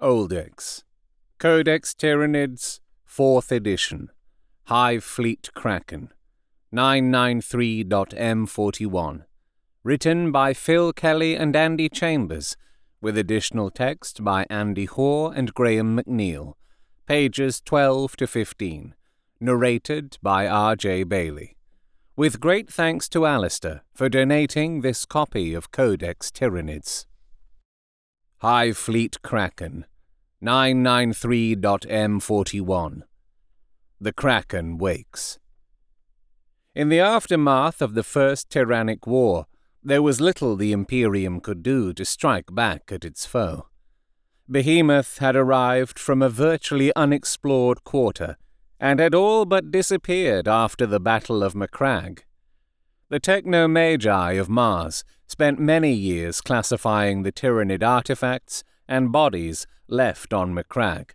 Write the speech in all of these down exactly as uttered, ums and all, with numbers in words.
Oldex. Codex Tyranids, fourth edition. Hive Fleet Kraken. nine ninety-three dot M forty-one. Written by Phil Kelly and Andy Chambers, with additional text by Andy Hoare and Graham McNeill. Pages twelve to fifteen. Narrated by R J Bayley. With great thanks to Alistair for donating this copy of Codex Tyranids. Hive Fleet Kraken, nine ninety-three dot M forty-one. The Kraken wakes. In the aftermath of the First Tyrannic War, there was little the Imperium could do to strike back at its foe. Behemoth had arrived from a virtually unexplored quarter, and had all but disappeared after the Battle of Macragge. The Technomagi of Mars spent many years classifying the Tyranid artifacts and bodies left on Macragge,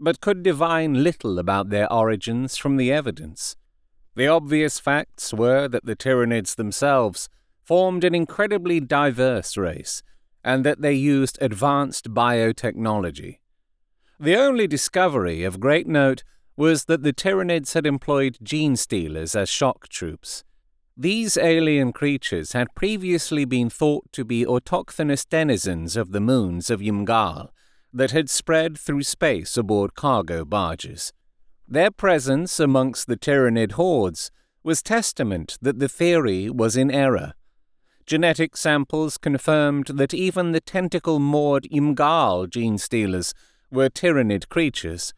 but could divine little about their origins from the evidence. The obvious facts were that the Tyranids themselves formed an incredibly diverse race, and that they used advanced biotechnology. The only discovery of great note was that the Tyranids had employed gene-stealers as shock troops. These alien creatures had previously been thought to be autochthonous denizens of the moons of Ymgarl that had spread through space aboard cargo barges. Their presence amongst the Tyranid hordes was testament that the theory was in error. Genetic samples confirmed that even the tentacle-moored Ymgarl gene-stealers were Tyranid creatures.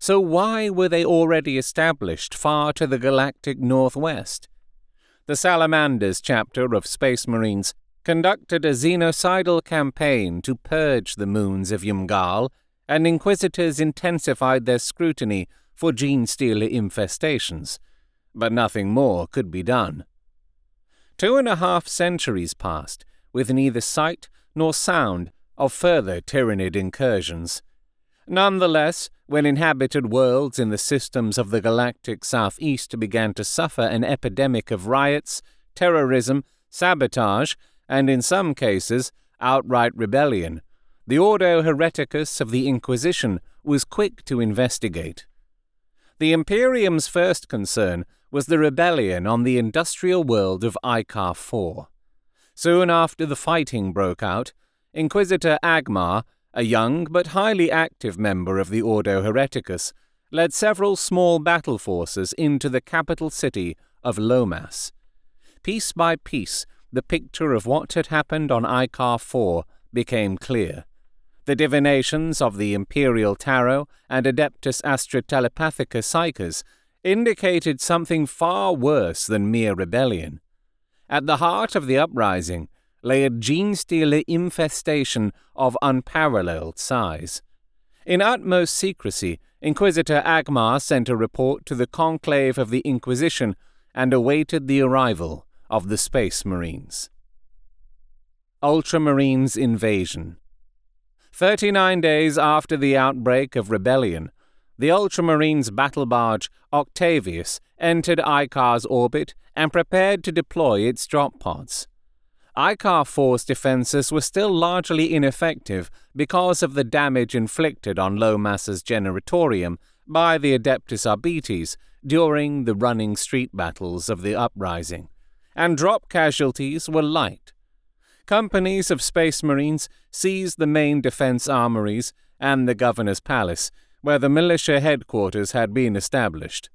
So why were they already established far to the galactic northwest? The Salamanders chapter of Space Marines conducted a xenocidal campaign to purge the moons of Ymgarl, and Inquisitors intensified their scrutiny for gene-stealer infestations, but nothing more could be done. Two and a half centuries passed, with neither sight nor sound of further Tyranid incursions. Nonetheless, when inhabited worlds in the systems of the galactic southeast began to suffer an epidemic of riots, terrorism, sabotage, and in some cases, outright rebellion, the Ordo Hereticus of the Inquisition was quick to investigate. The Imperium's first concern was the rebellion on the industrial world of Icar four. Soon after the fighting broke out, Inquisitor Agmar, a young but highly active member of the Ordo Hereticus, led several small battle forces into the capital city of Lomas. Piece by piece, the picture of what had happened on Icar four became clear. The divinations of the Imperial Tarot and Adeptus Astra Telepathica psychers indicated something far worse than mere rebellion. At the heart of the uprising lay a gene-stealer infestation of unparalleled size. In utmost secrecy, Inquisitor Agmar sent a report to the conclave of the Inquisition and awaited the arrival of the Space Marines. Ultramarines Invasion. Thirty-nine days after the outbreak of rebellion, the Ultramarines battle barge Octavius entered Icar's orbit and prepared to deploy its drop pods. Icar four's defences were still largely ineffective because of the damage inflicted on Lomas's Generatorium by the Adeptus Arbites during the running street battles of the uprising, and drop casualties were light. Companies of Space Marines seized the main defence armories and the Governor's Palace, where the militia headquarters had been established.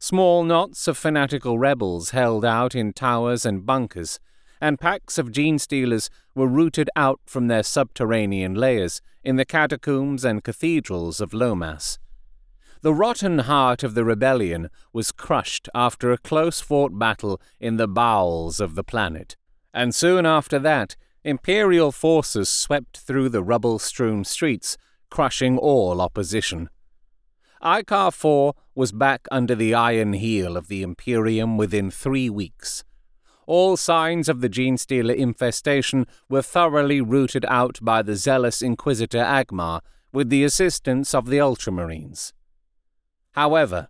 Small knots of fanatical rebels held out in towers and bunkers, and packs of gene-stealers were rooted out from their subterranean lairs in the catacombs and cathedrals of Lomas. The rotten heart of the rebellion was crushed after a close-fought battle in the bowels of the planet, and soon after that, Imperial forces swept through the rubble-strewn streets, crushing all opposition. Icar four was back under the iron heel of the Imperium within three weeks. All signs of the gene-stealer infestation were thoroughly rooted out by the zealous Inquisitor Agmar with the assistance of the Ultramarines. However,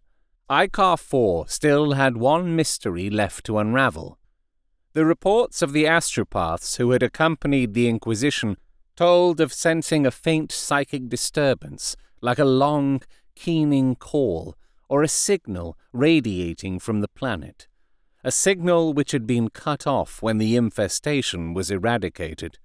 Icar four still had one mystery left to unravel. The reports of the astropaths who had accompanied the Inquisition told of sensing a faint psychic disturbance, like a long, keening call, or a signal radiating from the planet, a signal which had been cut off when the infestation was eradicated.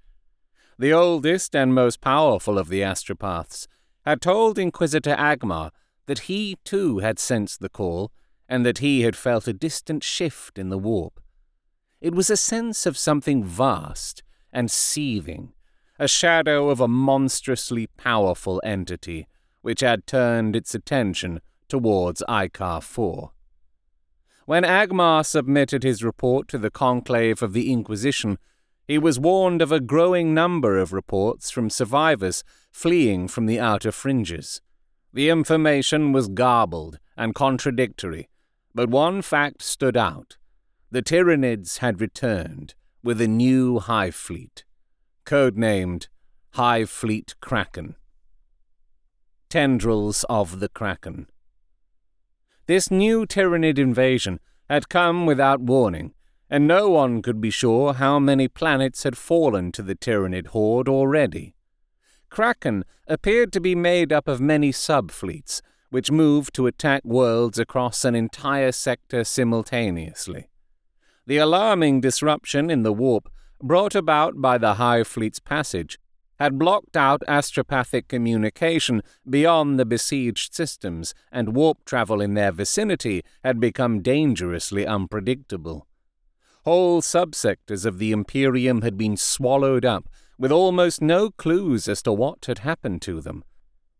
The oldest and most powerful of the astropaths had told Inquisitor Agmar that he too had sensed the call, and that he had felt a distant shift in the warp. It was a sense of something vast and seething, a shadow of a monstrously powerful entity, which had turned its attention towards Icar four. When Agmar submitted his report to the Conclave of the Inquisition, he was warned of a growing number of reports from survivors fleeing from the outer fringes. The information was garbled and contradictory, but one fact stood out. The Tyranids had returned with a new Hive Fleet, codenamed Hive Fleet Kraken. Tendrils of the Kraken. This new Tyranid invasion had come without warning, and no one could be sure how many planets had fallen to the Tyranid horde already. Kraken appeared to be made up of many sub-fleets, which moved to attack worlds across an entire sector simultaneously. The alarming disruption in the warp, brought about by the Hive Fleet's passage, had blocked out astropathic communication beyond the besieged systems, and warp travel in their vicinity had become dangerously unpredictable. Whole subsectors of the Imperium had been swallowed up, with almost no clues as to what had happened to them.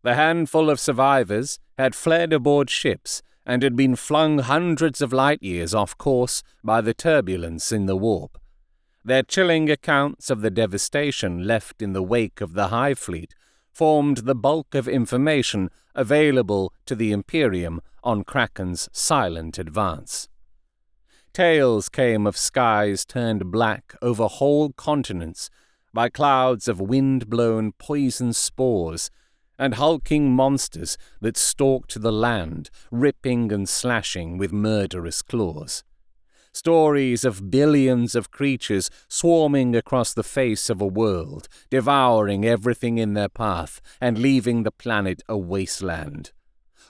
The handful of survivors had fled aboard ships and had been flung hundreds of light years off course by the turbulence in the warp. Their chilling accounts of the devastation left in the wake of the Hive Fleet formed the bulk of information available to the Imperium on Kraken's silent advance. Tales came of skies turned black over whole continents by clouds of wind-blown poison spores, and hulking monsters that stalked the land, ripping and slashing with murderous claws. Stories of billions of creatures swarming across the face of a world, devouring everything in their path, and leaving the planet a wasteland.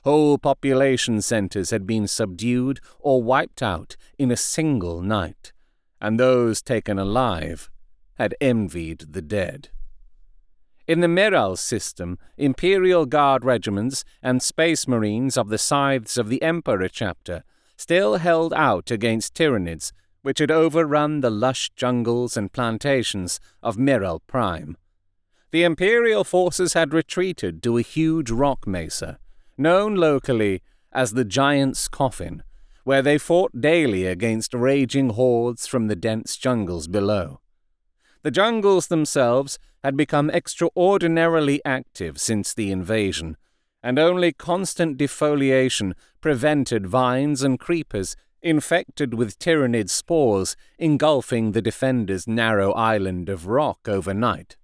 Whole population centers had been subdued or wiped out in a single night, and those taken alive had envied the dead. In the Miral system, Imperial Guard regiments and Space Marines of the Scythes of the Emperor chapter still held out against Tyranids, which had overrun the lush jungles and plantations of Miral Prime. The Imperial forces had retreated to a huge rock mesa, known locally as the Giant's Coffin, where they fought daily against raging hordes from the dense jungles below. The jungles themselves had become extraordinarily active since the invasion, and only constant defoliation prevented vines and creepers infected with Tyranid spores engulfing the defenders' narrow island of rock overnight.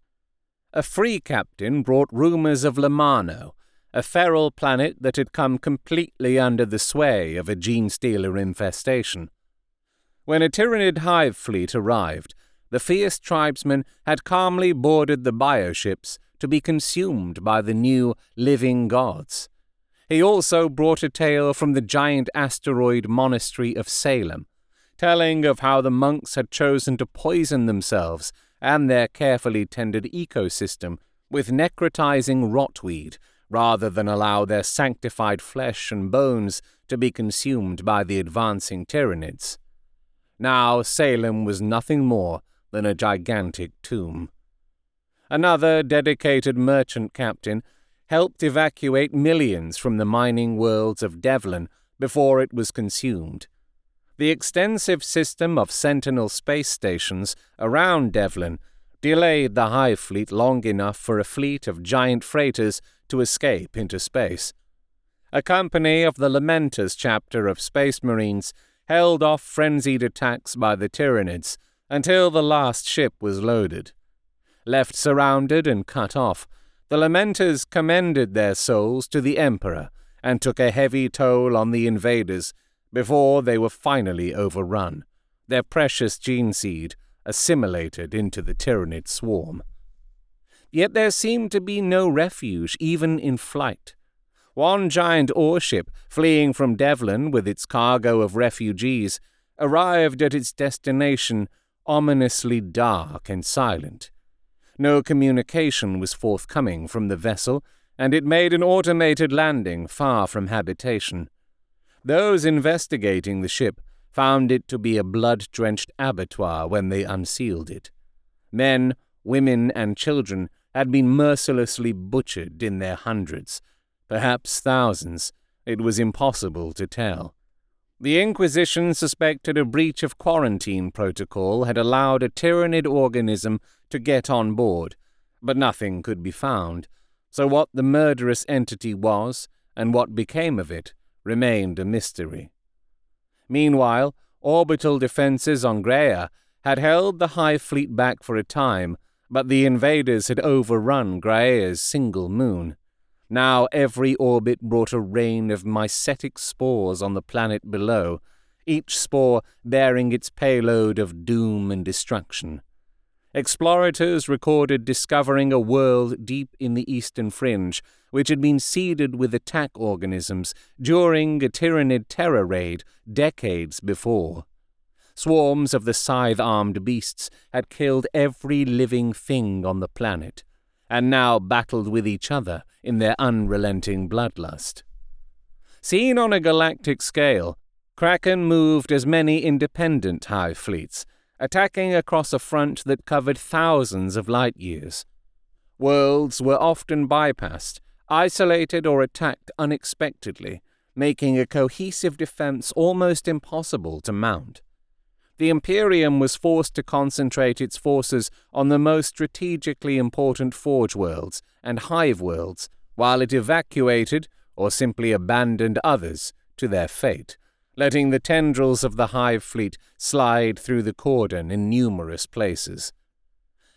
A free captain brought rumors of Lomano, a feral planet that had come completely under the sway of a gene-stealer infestation. When a Tyranid Hive Fleet arrived, the fierce tribesmen had calmly boarded the bioships to be consumed by the new living gods. He also brought a tale from the giant asteroid monastery of Salem, telling of how the monks had chosen to poison themselves and their carefully tended ecosystem with necrotizing rotweed, rather than allow their sanctified flesh and bones to be consumed by the advancing Tyranids. Now Salem was nothing more than a gigantic tomb. Another dedicated merchant captain helped evacuate millions from the mining worlds of Devlin before it was consumed. The extensive system of sentinel space stations around Devlin delayed the Hive Fleet long enough for a fleet of giant freighters to escape into space. A company of the Lamenters chapter of Space Marines held off frenzied attacks by the Tyranids until the last ship was loaded. Left surrounded and cut off, the Lamenters commended their souls to the Emperor and took a heavy toll on the invaders before they were finally overrun, their precious gene seed assimilated into the Tyranid swarm. Yet there seemed to be no refuge, even in flight. One giant ore ship, fleeing from Devlin with its cargo of refugees, arrived at its destination, ominously dark and silent. No communication was forthcoming from the vessel, and it made an automated landing far from habitation. Those investigating the ship found it to be a blood-drenched abattoir when they unsealed it. Men, women, and children had been mercilessly butchered in their hundreds, perhaps thousands. It was impossible to tell. The Inquisition suspected a breach of quarantine protocol had allowed a tyrannid organism to get on board, but nothing could be found, so what the murderous entity was and what became of it remained a mystery. Meanwhile, orbital defences on Graea had held the Hive Fleet back for a time, but the invaders had overrun Graea's single moon. Now every orbit brought a rain of mycetic spores on the planet below, each spore bearing its payload of doom and destruction. Explorators recorded discovering a world deep in the eastern fringe, which had been seeded with attack organisms during a tyrannid terror raid decades before. Swarms of the scythe-armed beasts had killed every living thing on the planet, and now battled with each other in their unrelenting bloodlust. Seen on a galactic scale, Kraken moved as many independent Hive fleets, attacking across a front that covered thousands of light years. Worlds were often bypassed, isolated or attacked unexpectedly, making a cohesive defense almost impossible to mount. The Imperium was forced to concentrate its forces on the most strategically important Forge worlds and Hive worlds, while it evacuated, or simply abandoned others, to their fate, letting the tendrils of the Hive fleet slide through the cordon in numerous places.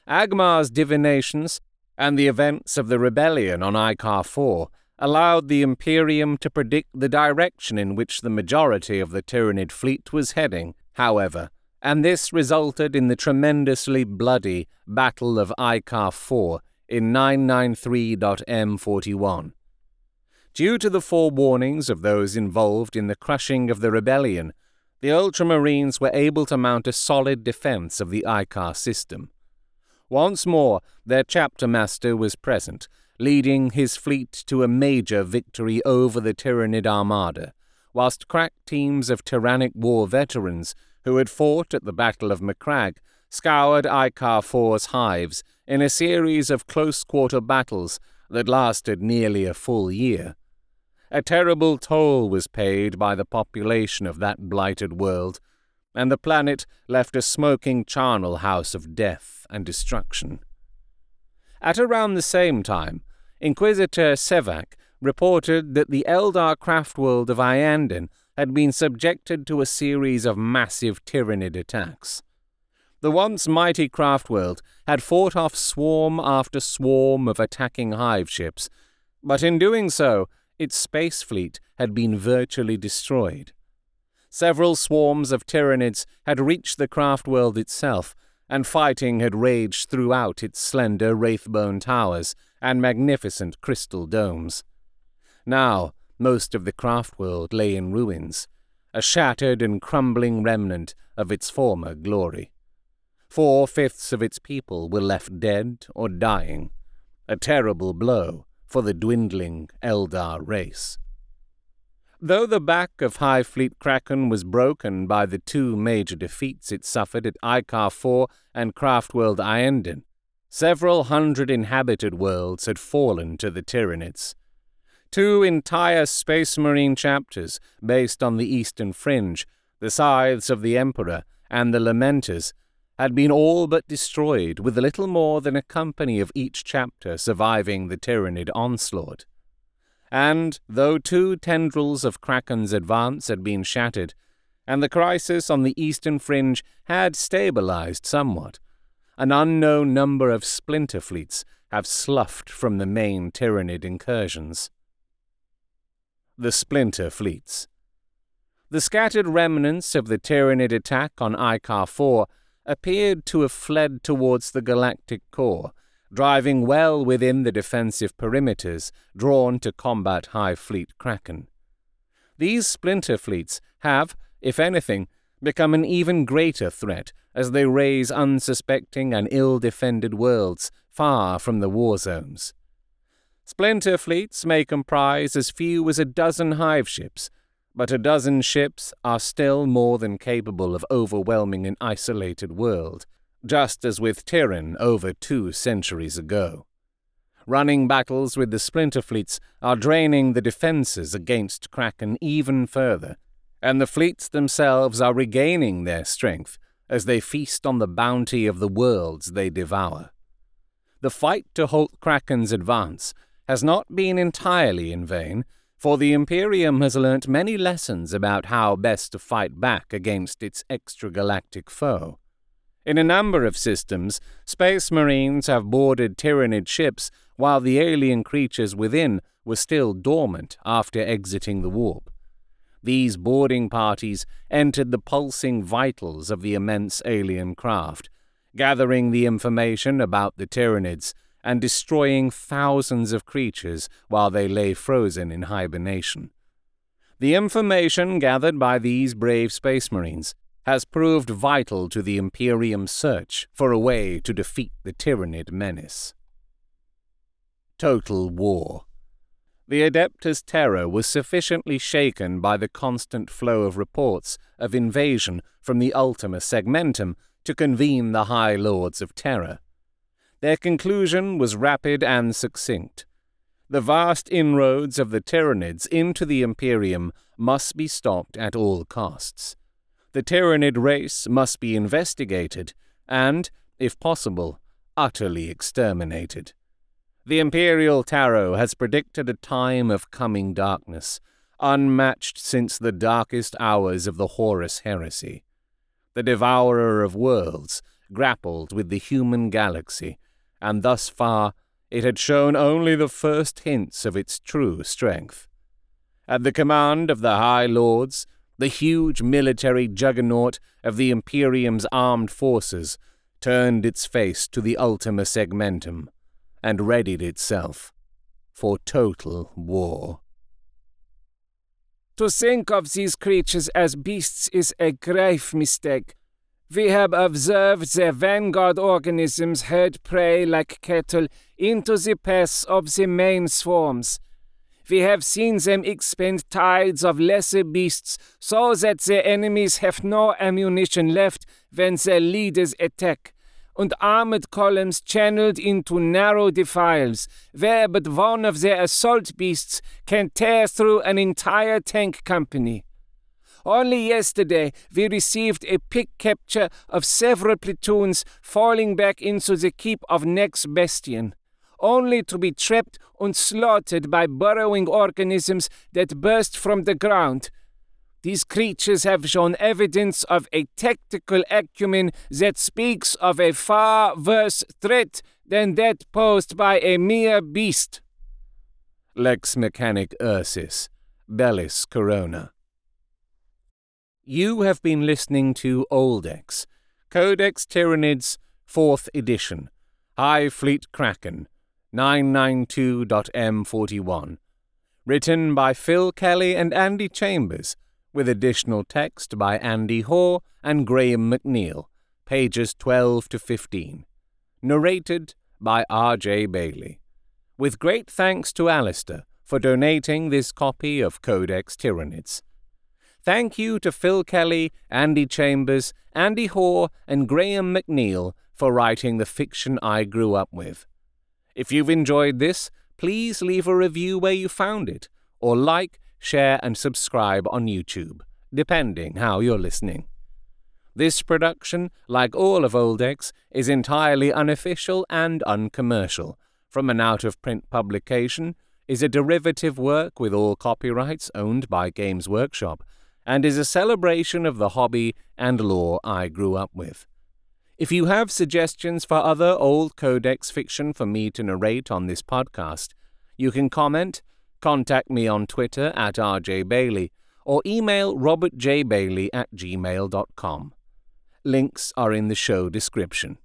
Agmar's divinations, and the events of the rebellion on Icar four, allowed the Imperium to predict the direction in which the majority of the Tyranid fleet was heading, however, and this resulted in the tremendously bloody Battle of Icar four in nine ninety-three M forty-one. Due to the forewarnings of those involved in the crushing of the rebellion, the Ultramarines were able to mount a solid defense of the Icar system. Once more, their chapter master was present, leading his fleet to a major victory over the Tyranid Armada, whilst crack teams of Tyrannic War veterans who had fought at the Battle of Macragge scoured Icar four's hives in a series of close-quarter battles that lasted nearly a full year. A terrible toll was paid by the population of that blighted world, and the planet left a smoking charnel house of death and destruction. At around the same time, Inquisitor Sevak reported that the Eldar craftworld of Iyanden had been subjected to a series of massive tyrannid attacks. The once mighty craftworld had fought off swarm after swarm of attacking hive ships, but in doing so, its space fleet had been virtually destroyed. Several swarms of tyrannids had reached the craftworld itself, and fighting had raged throughout its slender wraithbone towers and magnificent crystal domes. Now, most of the craftworld lay in ruins, a shattered and crumbling remnant of its former glory. Four-fifths of its people were left dead or dying, a terrible blow for the dwindling Eldar race. Though the back of Hive Fleet Kraken was broken by the two major defeats it suffered at Icar four and craftworld Iyanden, several hundred inhabited worlds had fallen to the Tyranids. Two entire Space Marine chapters, based on the Eastern Fringe, the Scythes of the Emperor and the Lamenters, had been all but destroyed, with little more than a company of each chapter surviving the Tyranid onslaught. And, though two tendrils of Kraken's advance had been shattered, and the crisis on the Eastern Fringe had stabilized somewhat, an unknown number of splinter fleets have sloughed from the main Tyranid incursions. The Splinter Fleets. The scattered remnants of the Tyranid attack on Icar four appeared to have fled towards the galactic core, driving well within the defensive perimeters drawn to combat Hive Fleet Kraken. These splinter fleets have, if anything, become an even greater threat as they raise unsuspecting and ill-defended worlds far from the war zones. Splinter fleets may comprise as few as a dozen hive ships, but a dozen ships are still more than capable of overwhelming an isolated world, just as with Tyrann over two centuries ago. Running battles with the splinter fleets are draining the defences against Kraken even further, and the fleets themselves are regaining their strength as they feast on the bounty of the worlds they devour. The fight to halt Kraken's advance has not been entirely in vain, for the Imperium has learnt many lessons about how best to fight back against its extragalactic foe. In a number of systems, Space Marines have boarded Tyranid ships while the alien creatures within were still dormant after exiting the warp. These boarding parties entered the pulsing vitals of the immense alien craft, gathering the information about the Tyranids and destroying thousands of creatures while they lay frozen in hibernation. The information gathered by these brave Space Marines has proved vital to the Imperium's search for a way to defeat the Tyranid menace. Total War. The Adeptus Terror was sufficiently shaken by the constant flow of reports of invasion from the Ultima Segmentum to convene the High Lords of Terror. Their conclusion was rapid and succinct. The vast inroads of the Tyranids into the Imperium must be stopped at all costs. The Tyranid race must be investigated and, if possible, utterly exterminated. The Imperial Tarot has predicted a time of coming darkness, unmatched since the darkest hours of the Horus Heresy. The Devourer of Worlds grappled with the human galaxy, and thus far it had shown only the first hints of its true strength. At the command of the High Lords, the huge military juggernaut of the Imperium's armed forces turned its face to the Ultima Segmentum and readied itself for total war. To think of these creatures as beasts is a grave mistake. We have observed the vanguard organisms herd prey like cattle into the paths of the main swarms. We have seen them expend tides of lesser beasts so that their enemies have no ammunition left when their leaders attack, and armored columns channeled into narrow defiles, where but one of their assault beasts can tear through an entire tank company. Only yesterday we received a pick capture of several platoons falling back into the keep of Nex Bastion, only to be trapped and slaughtered by burrowing organisms that burst from the ground. These creatures have shown evidence of a tactical acumen that speaks of a far worse threat than that posed by a mere beast. Lex Mechanic Ursus, Bellis Corona. You have been listening to Oldex, Codex Tyranids, fourth edition, Hive Fleet Kraken, nine ninety-two dot M forty-one. Written by Phil Kelly and Andy Chambers, with additional text by Andy Hoare and Graham McNeill, pages twelve to fifteen. Narrated by R J Bayley. With great thanks to Alistair for donating this copy of Codex Tyranids. Thank you to Phil Kelly, Andy Chambers, Andy Hoare, and Graham McNeill for writing the fiction I grew up with. If you've enjoyed this, please leave a review where you found it, or like, share and subscribe on YouTube, depending how you're listening. This production, like all of Oldex, is entirely unofficial and uncommercial, from an out-of-print publication, is a derivative work with all copyrights owned by Games Workshop, and is a celebration of the hobby and lore I grew up with. If you have suggestions for other old Codex fiction for me to narrate on this podcast, you can comment, contact me on Twitter at R J Bayley or email robertjbailey at gmail dot com. Links are in the show description.